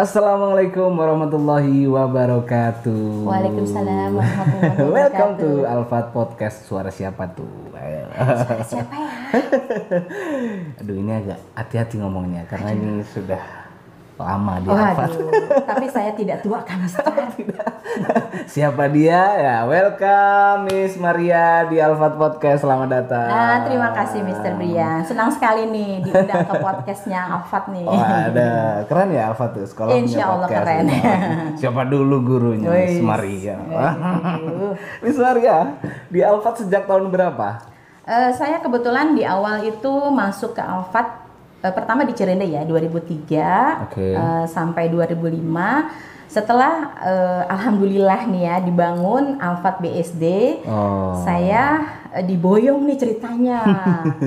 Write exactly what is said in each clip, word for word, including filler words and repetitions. Assalamualaikum warahmatullahi wabarakatuh. Waalaikumsalam warahmatullahi wabarakatuh. Welcome to Al-Fath Podcast. Suara siapa tuh? Suara siapa ya? Aduh, ini agak hati-hati ngomongnya karena Aduh. ini sudah lama di oh, Al-Fath. Tapi saya tidak tua karena saya tidak. Siapa dia? Ya, welcome Miss Maria di Al-Fath Podcast. Selamat datang. Nah, terima kasih Mister Brian. Senang sekali nih diundang ke podcastnya Al-Fath nih. Oh, ada. Keren ya Al-Fath tuh sekolahnya. Insyaallah keren. Siapa dulu gurunya? Weiss. Miss Maria. Miss Maria di Al-Fath sejak tahun berapa? Uh, saya kebetulan di awal itu masuk ke Al-Fath uh, pertama di Cireundeu ya dua ribu tiga okay. uh, sampai dua ribu lima. Setelah eh, alhamdulillah nih ya dibangun Al-Fath B S D, oh. saya eh, diboyong nih ceritanya.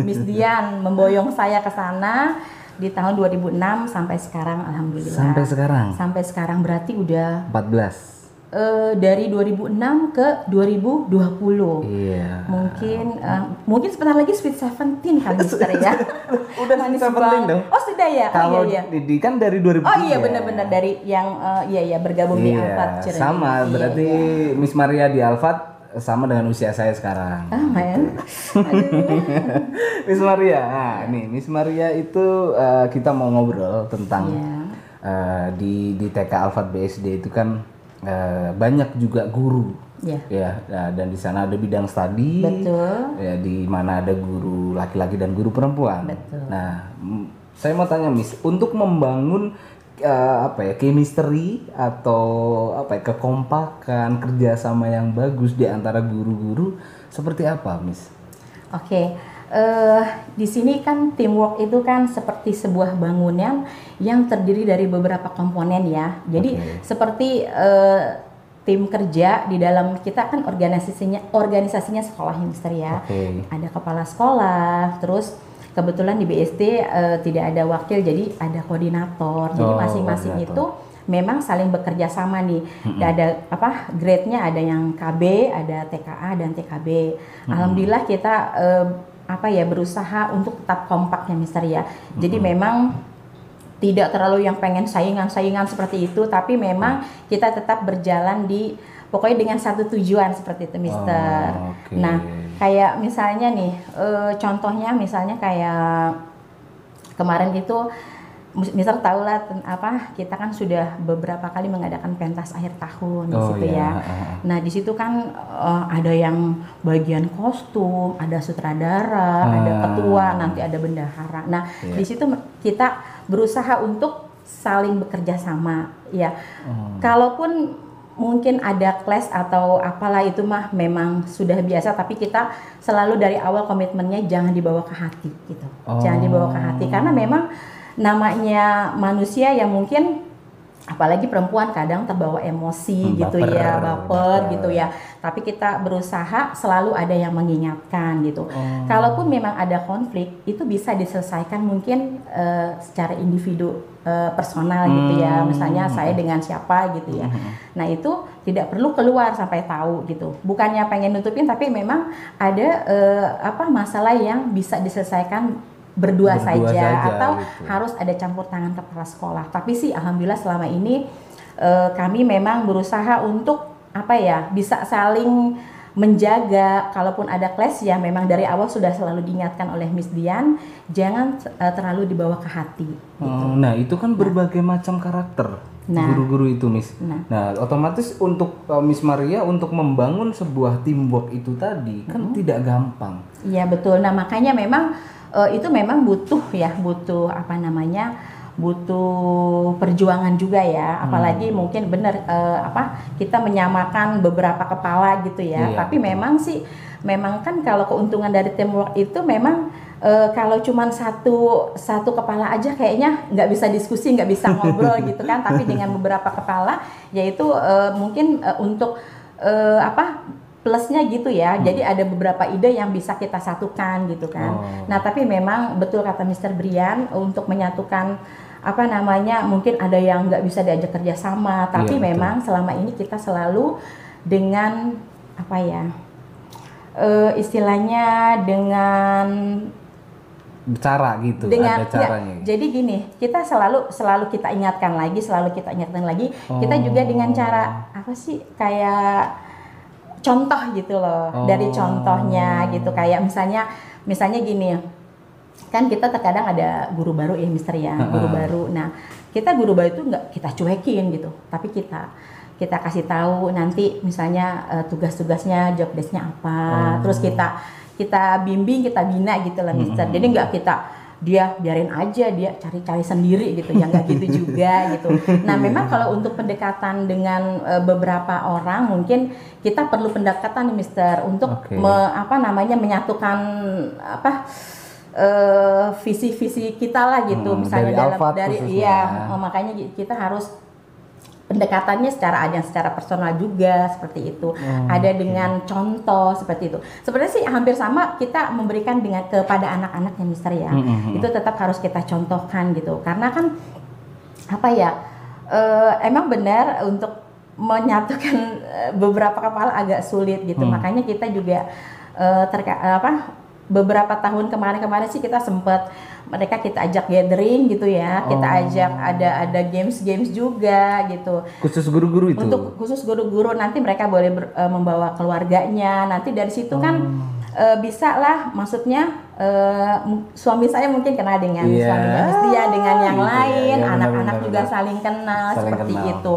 Miss Dian memboyong saya ke sana di tahun dua ribu enam sampai sekarang alhamdulillah. Sampai sekarang. Sampai sekarang berarti udah empat belas. Uh, dari dua ribu enam ke dua ribu dua puluh, yeah. mungkin uh, mungkin sebentar lagi Sweet Seventeen kali Mister ya. Udah Sweet Seventeen dong. Oh sudah ya. Kalau oh, iya, iya. kan dari dua ribu tiga. Oh iya benar-benar dari yang uh, iya iya bergabung yeah. di Al-Fath. Sama iya, berarti iya. Miss Maria di Al-Fath sama dengan usia saya sekarang. Oh, man. Miss Maria, nah, nih Miss Maria itu uh, kita mau ngobrol tentang yeah. uh, di di T K Al-Fath B S D itu kan Uh, banyak juga guru, yeah. ya, nah, dan di sana ada bidang studi, betul. Ya, di mana ada guru laki-laki dan guru perempuan. Betul. Nah, m- saya mau tanya Miss, untuk membangun uh, apa ya, chemistry atau apa ya, kekompakan kerjasama yang bagus di antara guru-guru seperti apa, Miss? Oke. Okay. Uh, di sini kan teamwork itu kan seperti sebuah bangunan yang terdiri dari beberapa komponen ya. Jadi okay. seperti uh, tim kerja di dalam kita kan organisasinya organisasinya sekolah Mister ya. Okay. Ada kepala sekolah, terus kebetulan di B S D uh, tidak ada wakil jadi ada koordinator. Jadi oh, masing-masing koordinator. Itu memang saling bekerja sama nih. Mm-hmm. Ada apa grade-nya ada yang K B, ada T K A dan T K B. Mm-hmm. Alhamdulillah kita uh, apa ya berusaha untuk tetap kompak ya Mister ya. Jadi mm-hmm. memang tidak terlalu yang pengen saingan-saingan seperti itu, tapi memang mm. kita tetap berjalan di pokoknya dengan satu tujuan seperti itu Mister. Oh, okay. Nah kayak misalnya nih e, contohnya misalnya kayak kemarin itu Mister tahu lah apa kita kan sudah beberapa kali mengadakan pentas akhir tahun oh, di situ yeah. ya. Nah di situ kan uh, ada yang bagian kostum, ada sutradara, ah. ada ketua, nanti ada bendahara. Nah yeah. di situ kita berusaha untuk saling bekerja sama ya. Hmm. Kalaupun mungkin ada clash atau apalah itu mah memang sudah biasa, tapi kita selalu dari awal komitmennya jangan dibawa ke hati gitu. Oh. Jangan dibawa ke hati karena memang namanya manusia yang mungkin apalagi perempuan kadang terbawa emosi hmm, gitu baper, ya baper, baper gitu ya, tapi kita berusaha selalu ada yang mengingatkan gitu. Hmm. Kalaupun memang ada konflik itu bisa diselesaikan mungkin uh, secara individu uh, personal hmm. gitu ya, misalnya saya dengan siapa gitu ya. Hmm. Nah itu tidak perlu keluar sampai tahu gitu. Bukannya pengen nutupin tapi memang ada uh, apa masalah yang bisa diselesaikan Berdua, berdua saja, saja atau gitu. Harus ada campur tangan kepala sekolah. Tapi sih alhamdulillah selama ini eh, kami memang berusaha untuk apa ya bisa saling menjaga. Kalaupun ada clash ya memang dari awal sudah selalu diingatkan oleh Miss Dian jangan eh, terlalu dibawa ke hati gitu. hmm, Nah itu kan berbagai nah. macam karakter nah. guru-guru itu Miss. Nah, nah otomatis untuk uh, Miss Maria untuk membangun sebuah teamwork itu tadi hmm. kan tidak gampang. Iya betul, nah makanya memang Uh, itu memang butuh ya, butuh apa namanya, butuh perjuangan juga ya. Apalagi hmm. mungkin benar uh, apa kita menyamakan beberapa kepala gitu ya. Iya, tapi betul. Memang sih, memang kan kalau keuntungan dari teamwork itu memang uh, kalau cuman satu satu kepala aja kayaknya nggak bisa diskusi, nggak bisa ngobrol gitu kan. Tapi dengan beberapa kepala, yaitu uh, mungkin uh, untuk uh, apa? Plusnya gitu ya, hmm. jadi ada beberapa ide yang bisa kita satukan gitu kan. Oh. Nah tapi memang betul kata Mister Brian untuk menyatukan apa namanya mungkin ada yang nggak bisa diajak kerjasama, tapi iya, memang betul. Selama ini kita selalu dengan apa ya, uh, istilahnya dengan cara gitu, dengan, ada caranya. Ya, jadi gini, kita selalu selalu kita ingatkan lagi, selalu kita ingatkan lagi. Oh. Kita juga dengan cara apa sih, kayak contoh gitu loh. Oh. Dari contohnya gitu, kayak misalnya misalnya gini, kan kita terkadang ada guru baru ya, Mister ya, guru uh-huh. baru. Nah, kita guru baru itu nggak kita cuekin gitu, tapi kita kita kasih tahu nanti misalnya uh, tugas-tugasnya, job desk-nya apa, oh. terus kita kita bimbing, kita bina gitu lah, Mister. Mm-hmm. Jadi nggak kita dia biarin aja dia cari-cari sendiri gitu, ya nggak gitu juga gitu. Nah, memang kalau untuk pendekatan dengan e, beberapa orang mungkin kita perlu pendekatan, Mister, untuk okay. me, apa namanya menyatukan apa e, visi-visi kita lah gitu. Hmm, misalnya dari dalam Al-Fath dari iya ya. Makanya kita harus pendekatannya secara ada secara personal juga seperti itu, hmm. ada dengan contoh seperti itu. Sebenarnya sih hampir sama kita memberikan dengan kepada anak-anaknya, Mister ya, hmm. itu tetap harus kita contohkan gitu. Karena kan apa ya, e, emang benar untuk menyatukan beberapa kepala agak sulit gitu. Hmm. Makanya kita juga e, terka apa beberapa tahun kemarin-kemarin sih kita sempat mereka kita ajak gathering gitu ya, kita oh. ajak ada ada games-games juga gitu. Khusus guru-guru itu. Untuk khusus guru-guru, nanti mereka boleh ber, e, membawa keluarganya. Nanti dari situ oh. kan e, bisa lah, maksudnya e, suami saya mungkin kenal dengan yeah. suaminya dia dengan yang gitu lain, ya, anak-anak benar, juga benar. saling kenal saling seperti kenal. itu.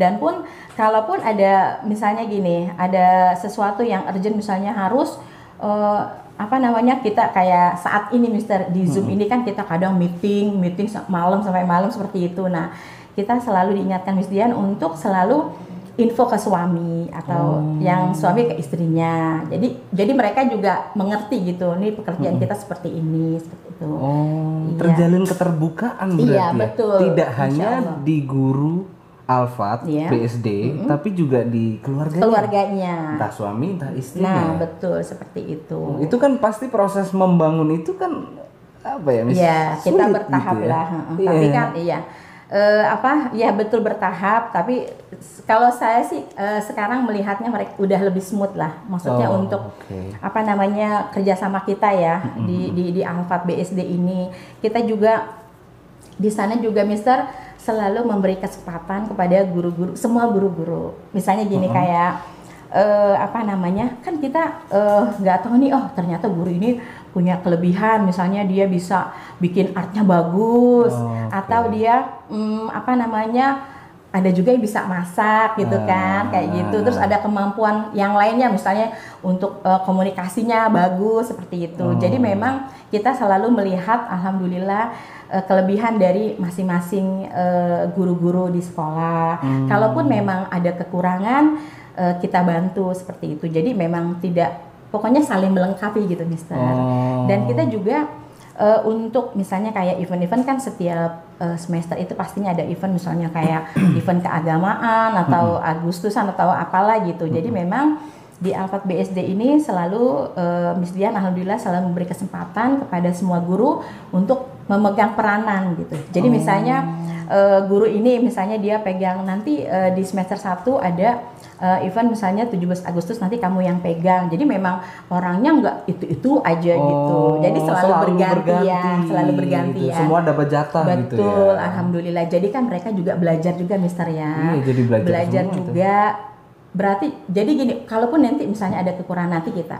Dan pun kalaupun ada misalnya gini, ada sesuatu yang urgent misalnya harus e, apa namanya kita kayak saat ini, Mister, di Zoom hmm. ini kan kita kadang meeting meeting malam sampai malam seperti itu. Nah, kita selalu diingatkan, Miss Dian, untuk selalu info ke suami atau oh. yang suami ke istrinya. Jadi jadi mereka juga mengerti gitu. Ini pekerjaan hmm. kita seperti ini, seperti itu. Oh, iya. Terjalin keterbukaan berarti. Iya, betul. Tidak Insya hanya Allah. Di guru Al-Fath yeah. B S D, mm-hmm. tapi juga di keluarganya. Keluarganya. Entah suami, entah istrinya. Nah, betul seperti itu. Itu kan pasti proses membangun itu kan apa ya? Mis- yeah, kita bertahap gitu ya. lah. Yeah. Tapi kan iya e, apa? Ya betul bertahap. Tapi kalau saya sih e, sekarang melihatnya mereka udah lebih smooth lah. Maksudnya oh, untuk okay. apa namanya kerjasama kita ya mm-hmm. di di di Al-Fath B S D ini. Kita juga di sana juga, Mister, selalu memberi kesempatan kepada guru-guru, semua guru-guru. Misalnya gini uh-huh. kayak uh, apa namanya, kan kita nggak uh, tahu nih, oh ternyata guru ini punya kelebihan, misalnya dia bisa bikin artnya bagus, oh, okay. atau dia um, apa namanya ada juga yang bisa masak gitu ah. kan, kayak gitu. Terus ada kemampuan yang lainnya, misalnya untuk uh, komunikasinya bagus seperti itu. Oh. Jadi memang kita selalu melihat, alhamdulillah, kelebihan dari masing-masing uh, guru-guru di sekolah. Hmm. Kalaupun memang ada kekurangan, uh, kita bantu seperti itu. Jadi memang tidak, pokoknya saling melengkapi gitu, Mister. Oh. Dan kita juga uh, untuk misalnya kayak event-event kan setiap uh, semester itu pastinya ada event, misalnya kayak event keagamaan atau Agustusan atau apalah gitu. Jadi memang di Al-Fath B S D ini selalu uh, Miss Dian alhamdulillah selalu memberi kesempatan kepada semua guru untuk memegang peranan gitu. Jadi oh. misalnya uh, guru ini misalnya dia pegang nanti uh, di semester satu ada uh, event misalnya tujuh belas Agustus nanti kamu yang pegang. Jadi memang orangnya nggak itu-itu aja oh, gitu. Jadi selalu, selalu bergantian, berganti, selalu bergantian. Gitu. Semua dapat jatah Betul, gitu ya. Betul, alhamdulillah. Jadi kan mereka juga belajar juga, Mister ya. Iya, jadi belajar, belajar juga. Itu. Berarti jadi gini, kalaupun nanti misalnya ada kekurangan nanti kita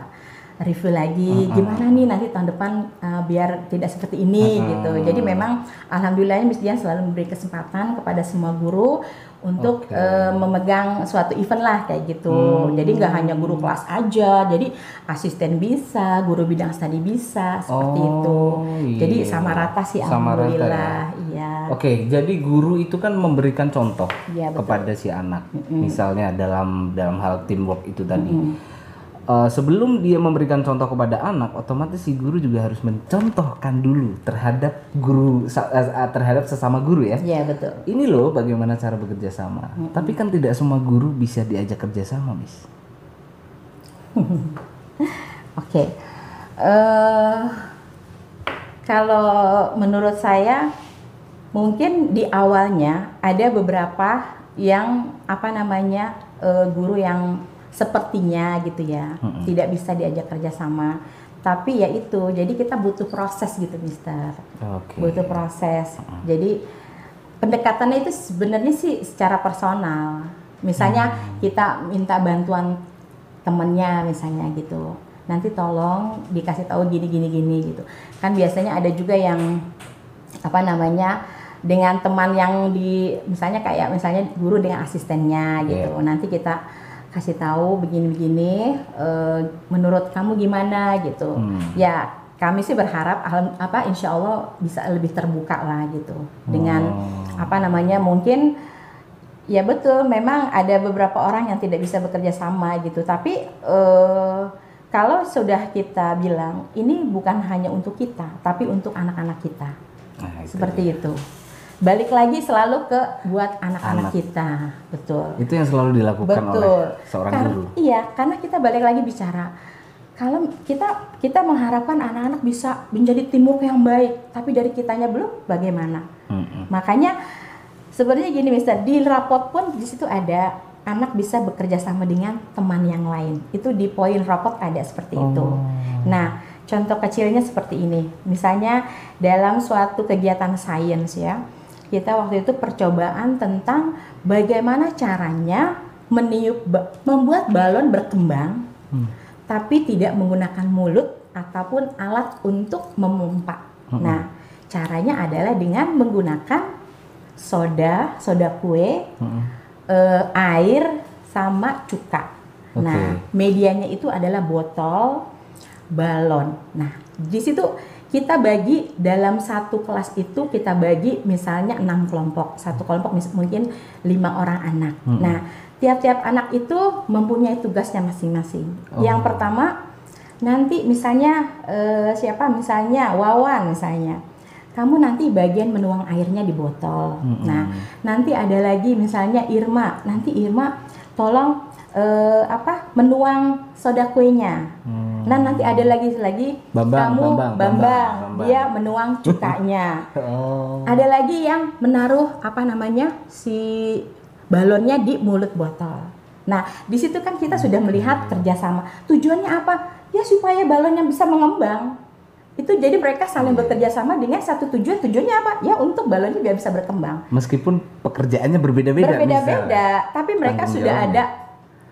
review lagi uh-huh. gimana nih nanti tahun depan uh, biar tidak seperti ini uh-huh. gitu. Jadi memang alhamdulillahnya Miss Dian selalu memberi kesempatan kepada semua guru untuk okay. uh, memegang suatu event lah kayak gitu. Hmm. Jadi nggak hanya guru kelas aja, jadi asisten bisa, guru bidang studi bisa seperti oh, itu. Iya. Jadi sama rata sih sama alhamdulillah. Rata, ya? Iya. Oke, okay, jadi guru itu kan memberikan contoh ya, kepada si anak. Mm-hmm. Misalnya dalam dalam hal teamwork itu tadi. Mm-hmm. Uh, sebelum dia memberikan contoh kepada anak, otomatis si guru juga harus mencontohkan dulu terhadap guru terhadap sesama guru ya. Iya betul. Ini loh bagaimana cara bekerja sama. Mm-hmm. Tapi kan tidak semua guru bisa diajak kerja sama, Miss. Oke. Okay. Uh, kalau menurut saya mungkin di awalnya ada beberapa yang apa namanya uh, guru yang sepertinya gitu ya, mm-hmm. tidak bisa diajak kerjasama. Tapi ya itu, jadi kita butuh proses gitu, Mister. Okay. Butuh proses. Uh-huh. Jadi pendekatannya itu sebenarnya sih secara personal. Misalnya hmm. kita minta bantuan temennya misalnya gitu. Nanti tolong dikasih tahu gini gini gini gitu. Kan biasanya ada juga yang apa namanya dengan teman yang di misalnya kayak misalnya guru dengan asistennya gitu. Yeah. Nanti kita kasih tahu begini-begini, e, menurut kamu gimana gitu. Hmm. Ya kami sih berharap apa insya Allah bisa lebih terbuka lah gitu dengan oh. apa namanya mungkin ya betul memang ada beberapa orang yang tidak bisa bekerja sama gitu, tapi e, kalau sudah kita bilang ini bukan hanya untuk kita tapi untuk anak-anak kita, nah, itu seperti ya. itu. Balik lagi selalu ke buat anak-anak Anak. kita, betul. Itu yang selalu dilakukan betul. oleh seorang karena, guru. Iya, karena kita balik lagi bicara kalau kita kita mengharapkan anak-anak bisa menjadi teamwork yang baik, tapi dari kitanya belum bagaimana? Mm-hmm. Makanya sebenarnya gini, misalnya di rapot pun di situ ada anak bisa bekerja sama dengan teman yang lain. Itu di poin rapot ada seperti oh. itu. Nah, contoh kecilnya seperti ini. Misalnya dalam suatu kegiatan sains ya. Kita waktu itu percobaan tentang bagaimana caranya meniup membuat balon berkembang hmm. tapi tidak menggunakan mulut ataupun alat untuk memompa. Hmm. Nah, caranya adalah dengan menggunakan soda, soda kue, hmm. eh, air sama cuka. Okay. Nah, medianya itu adalah botol, balon. Nah, di situ kita bagi dalam satu kelas itu kita bagi misalnya enam kelompok, satu kelompok mis- mungkin lima orang anak. Hmm. Nah, tiap-tiap anak itu mempunyai tugasnya masing-masing. Oh. Yang pertama nanti misalnya eh, siapa misalnya Wawan misalnya, kamu nanti bagian menuang airnya di botol. Hmm. Nah, nanti ada lagi misalnya Irma, nanti Irma tolong eh, apa menuang soda kuenya. Hmm. Nah nanti ada lagi lagi Bambang, kamu Bambang, Bambang, Bambang, Bambang dia menuang cukanya. oh. Ada lagi yang menaruh apa namanya si balonnya di mulut botol. Nah di situ kan kita sudah melihat kerjasama. Tujuannya apa? Ya supaya balonnya bisa mengembang. Itu jadi mereka saling bekerja sama dengan satu tujuan. Tujuannya apa? Ya untuk balonnya biar bisa berkembang. Meskipun pekerjaannya berbeda-beda. Berbeda-beda, tapi mereka sudah ada.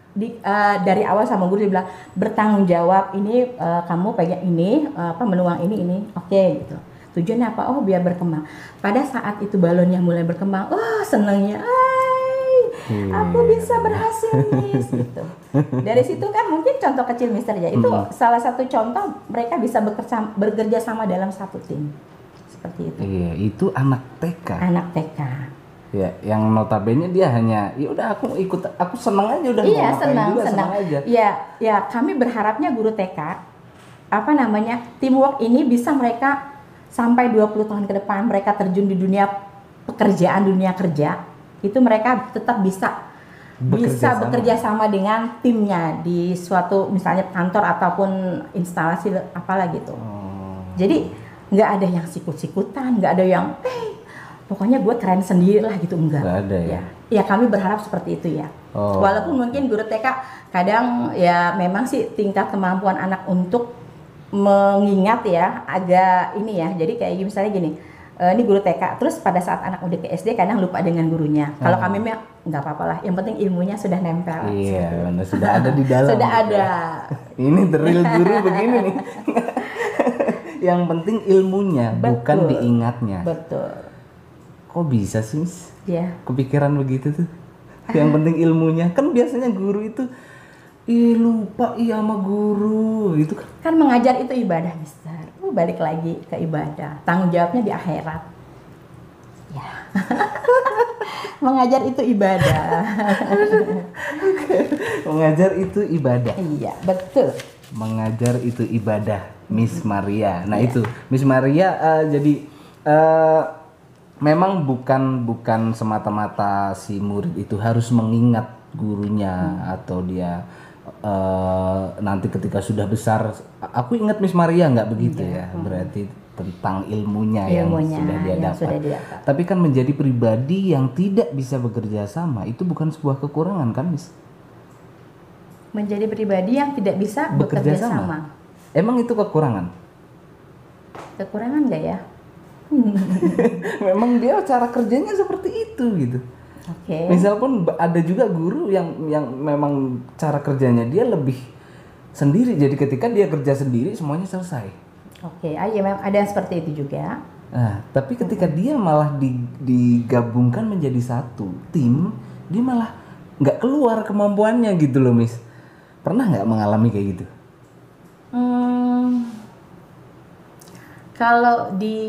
Di, uh, dari awal sama guru dibilang bertanggung jawab ini uh, kamu pegang ini uh, apa menuang ini ini oke okay, gitu. Tujuannya apa? Oh biar berkembang. Pada saat itu balonnya mulai berkembang, oh senangnya, hmm. aku bisa berhasil nih gitu. Dari situ kan mungkin contoh kecil Mister ya itu hmm. salah satu contoh mereka bisa bekerja bekerja sama dalam satu tim seperti itu. Iya itu anak T K. Anak T K. Ya, yang notabene dia hanya, ya udah aku ikut, aku senang aja udah. Iya senang, juga, senang, senang aja. Iya, ya kami berharapnya guru T K, apa namanya teamwork ini bisa mereka sampai dua puluh tahun ke depan mereka terjun di dunia pekerjaan, dunia kerja, itu mereka tetap bisa bekerja bisa sama. bekerja sama dengan timnya di suatu misalnya kantor ataupun instalasi apalah gitu. Oh. Jadi nggak ada yang sikut-sikutan, nggak ada yang hey, pokoknya gue keren sendiri lah gitu, enggak. Gak ada ya? Ya, ya kami berharap seperti itu ya. Oh. Walaupun mungkin guru T K kadang ya memang sih tingkat kemampuan anak untuk mengingat ya agak ini ya. Jadi kayak misalnya gini, ini guru T K, terus pada saat anak udah ke S D kadang lupa dengan gurunya. Kalau oh. kami memang nggak apa-apa lah, yang penting ilmunya sudah nempel. Iya, benar, sudah ada di dalam. Sudah gitu ada. Ya. Ini the real guru begini nih. Yang penting ilmunya, betul, bukan diingatnya. Betul. Kok bisa sih Miss? Yeah. Kepikiran begitu tuh. Yang penting ilmunya. Kan biasanya guru itu ih lupa iya sama guru gitu kan. Kan mengajar itu ibadah Mister. Lu balik lagi ke ibadah. Tanggung jawabnya di akhirat. Ya. Mengajar itu ibadah. Mengajar itu ibadah. Iya, betul. Mengajar itu ibadah Miss Maria. Nah, yeah. itu Miss Maria uh, jadi uh, memang bukan bukan semata-mata si murid itu harus mengingat gurunya hmm. atau dia uh, nanti ketika sudah besar aku ingat Miss Maria nggak begitu hmm. ya hmm. berarti tentang ilmunya, ilmunya yang sudah dia yang dapat. Sudah dia dapat. Tapi kan menjadi pribadi yang tidak bisa bekerja sama itu bukan sebuah kekurangan kan Miss? Menjadi pribadi yang tidak bisa bekerja, bekerja sama. sama. Emang itu kekurangan? Kekurangan nggak ya? Memang dia cara kerjanya seperti itu gitu. Okay. Misal pun ada juga guru yang yang memang cara kerjanya dia lebih sendiri. Jadi ketika dia kerja sendiri semuanya selesai. Oke, okay. Ah, ya, memang ada seperti itu juga. Nah, tapi ketika okay. dia malah digabungkan menjadi satu tim, dia malah nggak keluar kemampuannya gitu loh, Miss. Pernah nggak mengalami kayak gitu? Hmm, kalau di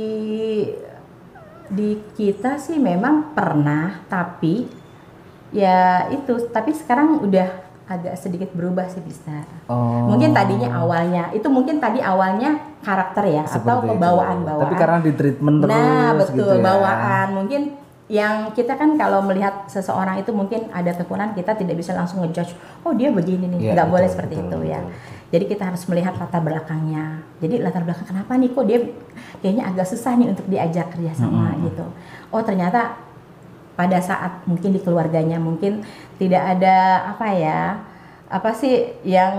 di kita sih memang pernah, tapi ya itu, tapi sekarang udah agak sedikit berubah sih bisa. Oh. Mungkin tadinya awalnya itu mungkin tadi awalnya karakter ya, seperti atau kebawaan-bawaan. Tapi karena di treatment terus. Nah betul gitu ya. Bawaan mungkin yang kita kan kalau melihat seseorang itu mungkin ada kekurangan, kita tidak bisa langsung ngejudge, oh dia begini nih, ya, nggak betul, boleh seperti betul, itu betul, ya. Betul. Jadi kita harus melihat latar belakangnya. Jadi latar belakang kenapa nih kok dia kayaknya agak susah nih untuk diajak kerjasama mm-hmm. gitu. Oh ternyata pada saat mungkin di keluarganya mungkin tidak ada apa ya, apa sih yang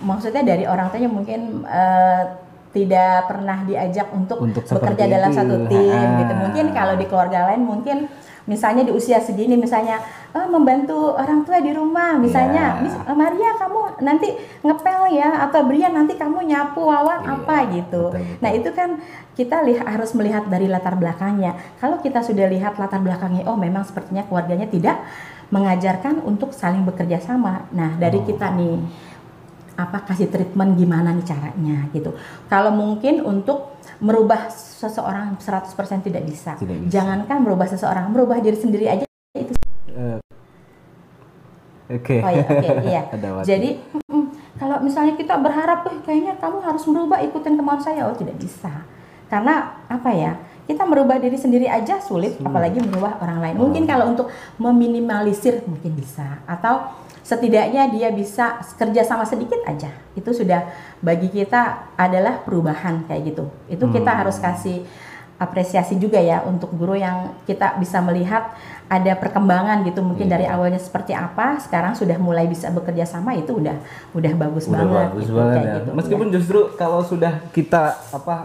maksudnya dari orang tuanya mungkin uh, tidak pernah diajak untuk, untuk bekerja dalam itu. Satu tim ah. gitu. Mungkin kalau di keluarga lain mungkin misalnya di usia segini misalnya oh, membantu orang tua di rumah misalnya yeah. Maria kamu nanti ngepel ya, atau Brian nanti kamu nyapu, Wawan yeah. apa gitu. Betul, betul. Nah itu kan kita lihat, harus melihat dari latar belakangnya. Kalau kita sudah lihat latar belakangnya, oh memang sepertinya keluarganya tidak mengajarkan untuk saling bekerja sama. Nah dari oh. kita nih apa kasih treatment gimana nih caranya gitu. Kalau mungkin untuk merubah seseorang seratus persen tidak bisa. Tidak bisa. Jangankan merubah seseorang, merubah diri sendiri aja itu. Uh, Oke. Okay. Oh, iya, okay, iya. Jadi mm, kalau misalnya kita berharap eh, kayaknya kamu harus merubah ikutin kemauan saya, oh tidak bisa. Karena apa ya? Kita merubah diri sendiri aja sulit, sulit. Apalagi merubah orang lain. Oh. Mungkin kalau untuk meminimalisir mungkin bisa, atau setidaknya dia bisa kerja sama sedikit aja, itu sudah bagi kita adalah perubahan kayak gitu. Itu kita hmm. harus kasih apresiasi juga ya untuk guru yang kita bisa melihat ada perkembangan gitu. Mungkin yeah. dari awalnya seperti apa, sekarang sudah mulai bisa bekerja sama, itu udah udah bagus udah banget. Bagus gitu, banget ya. Gitu. Meskipun ya. Justru kalau sudah kita apa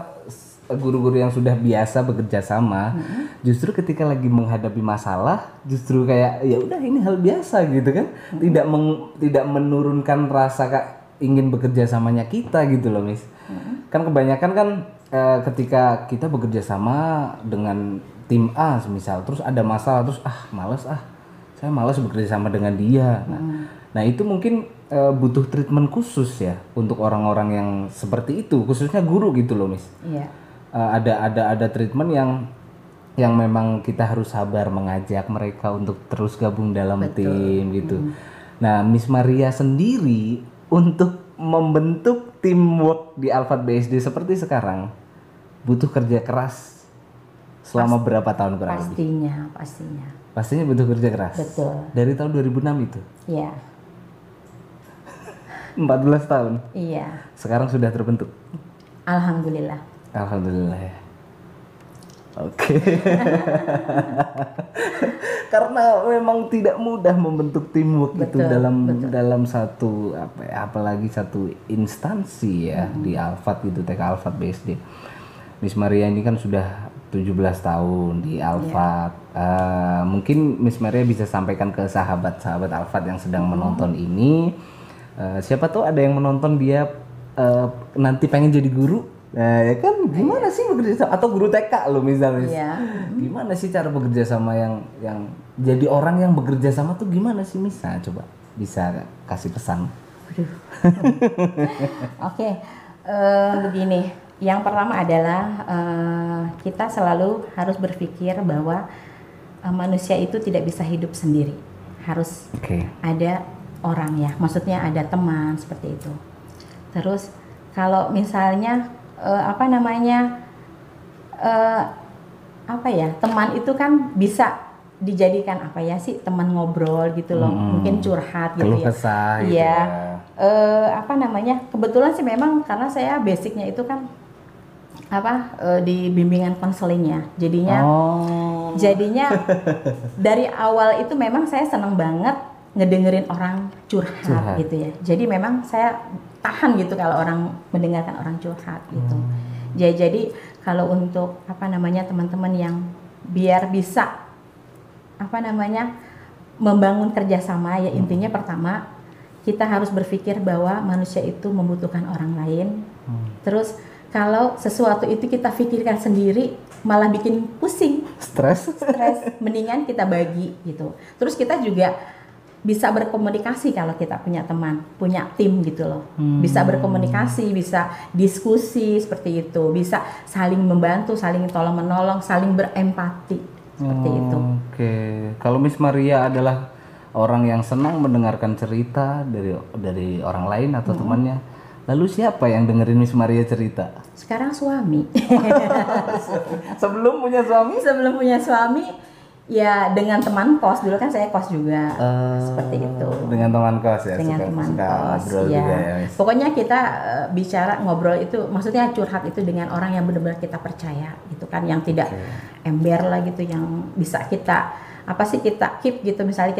guru-guru yang sudah biasa bekerja sama, mm-hmm. justru ketika lagi menghadapi masalah, justru kayak ya udah ini hal biasa gitu kan, mm-hmm. tidak meng, tidak menurunkan rasa kak ingin bekerja samanya kita gitu loh, Miss. Mm-hmm. Kan kebanyakan kan e, ketika kita bekerja sama dengan tim A, misal, terus ada masalah, terus ah malas ah, saya malas bekerja sama dengan dia. Nah, mm-hmm. nah itu mungkin e, butuh treatment khusus ya untuk orang-orang yang seperti itu, khususnya guru gitu loh, Miss. Iya. Yeah. ada ada ada treatment yang yang memang kita harus sabar mengajak mereka untuk terus gabung dalam Betul. Tim gitu. Hmm. Nah, Miss Maria sendiri untuk membentuk teamwork di Al-Fath B S D seperti sekarang butuh kerja keras selama Pasti, berapa tahun kurang lebih? Pastinya, pastinya. Pastinya butuh kerja keras. Betul. Dari tahun dua ribu enam itu. Iya. empat belas tahun. Iya. Sekarang sudah terbentuk. Alhamdulillah. Alhamdulillah ya. Oke. Okay. Karena memang tidak mudah membentuk teamwork betul, itu dalam betul. dalam satu apa apalagi satu instansi ya hmm. di Al-Fath gitu, T K Al-Fath B S D. Miss Maria ini kan sudah tujuh belas tahun di Al-Fath. Yeah. Uh, mungkin Miss Maria bisa sampaikan ke sahabat-sahabat Al-Fath yang sedang hmm. menonton ini. Uh, siapa tahu ada yang menonton dia uh, nanti pengen jadi guru. Nah, ya kan gimana sih bekerja sama, atau guru T K lo misalnya, ya. Gimana sih cara bekerja sama yang yang jadi orang yang bekerja sama tuh gimana sih, Miss? Nah, coba bisa kasih pesan. Aduh. Oke, uh, begini. Yang pertama adalah uh, kita selalu harus berpikir bahwa uh, manusia itu tidak bisa hidup sendiri, harus okay. ada orang ya, maksudnya ada teman seperti itu. Terus kalau misalnya Uh, apa namanya uh, apa ya teman itu kan bisa dijadikan apa ya sih teman ngobrol gitu loh, hmm, mungkin curhat gitu ya, kesah, ya. ya. Uh, apa namanya kebetulan sih memang karena saya basicnya itu kan apa uh, di bimbingan konselingnya, jadinya oh. jadinya dari awal itu memang saya senang banget ngedengerin orang curhat, curhat gitu ya. Jadi memang saya tahan gitu kalau orang mendengarkan orang curhat gitu. Hmm. Jadi, jadi kalau untuk apa namanya teman-teman yang biar bisa apa namanya membangun kerjasama ya intinya hmm. pertama kita harus berpikir bahwa manusia itu membutuhkan orang lain. Hmm. Terus kalau sesuatu itu kita pikirkan sendiri malah bikin pusing, stres, stres. Mendingan kita bagi gitu. Terus kita juga bisa berkomunikasi kalau kita punya teman, punya tim gitu loh. Hmm. Bisa berkomunikasi, bisa diskusi seperti itu, bisa saling membantu, saling tolong menolong, saling berempati seperti hmm, itu. Oke, okay. Kalau Miss Maria adalah orang yang senang mendengarkan cerita dari dari orang lain atau hmm. temannya. Lalu siapa yang dengerin Miss Maria cerita? Sekarang suami. Sebelum punya suami? Sebelum punya suami, ya dengan teman kos. Dulu kan saya kos juga, uh, seperti itu. Dengan teman kos ya? Dengan suka, teman suka kos, ngobrol ya. Juga ya, Miss. Pokoknya kita uh, bicara, ngobrol itu, maksudnya curhat itu dengan orang yang benar-benar kita percaya. Gitu kan, yang tidak okay. ember lah gitu, yang bisa kita, apa sih kita keep gitu misalnya.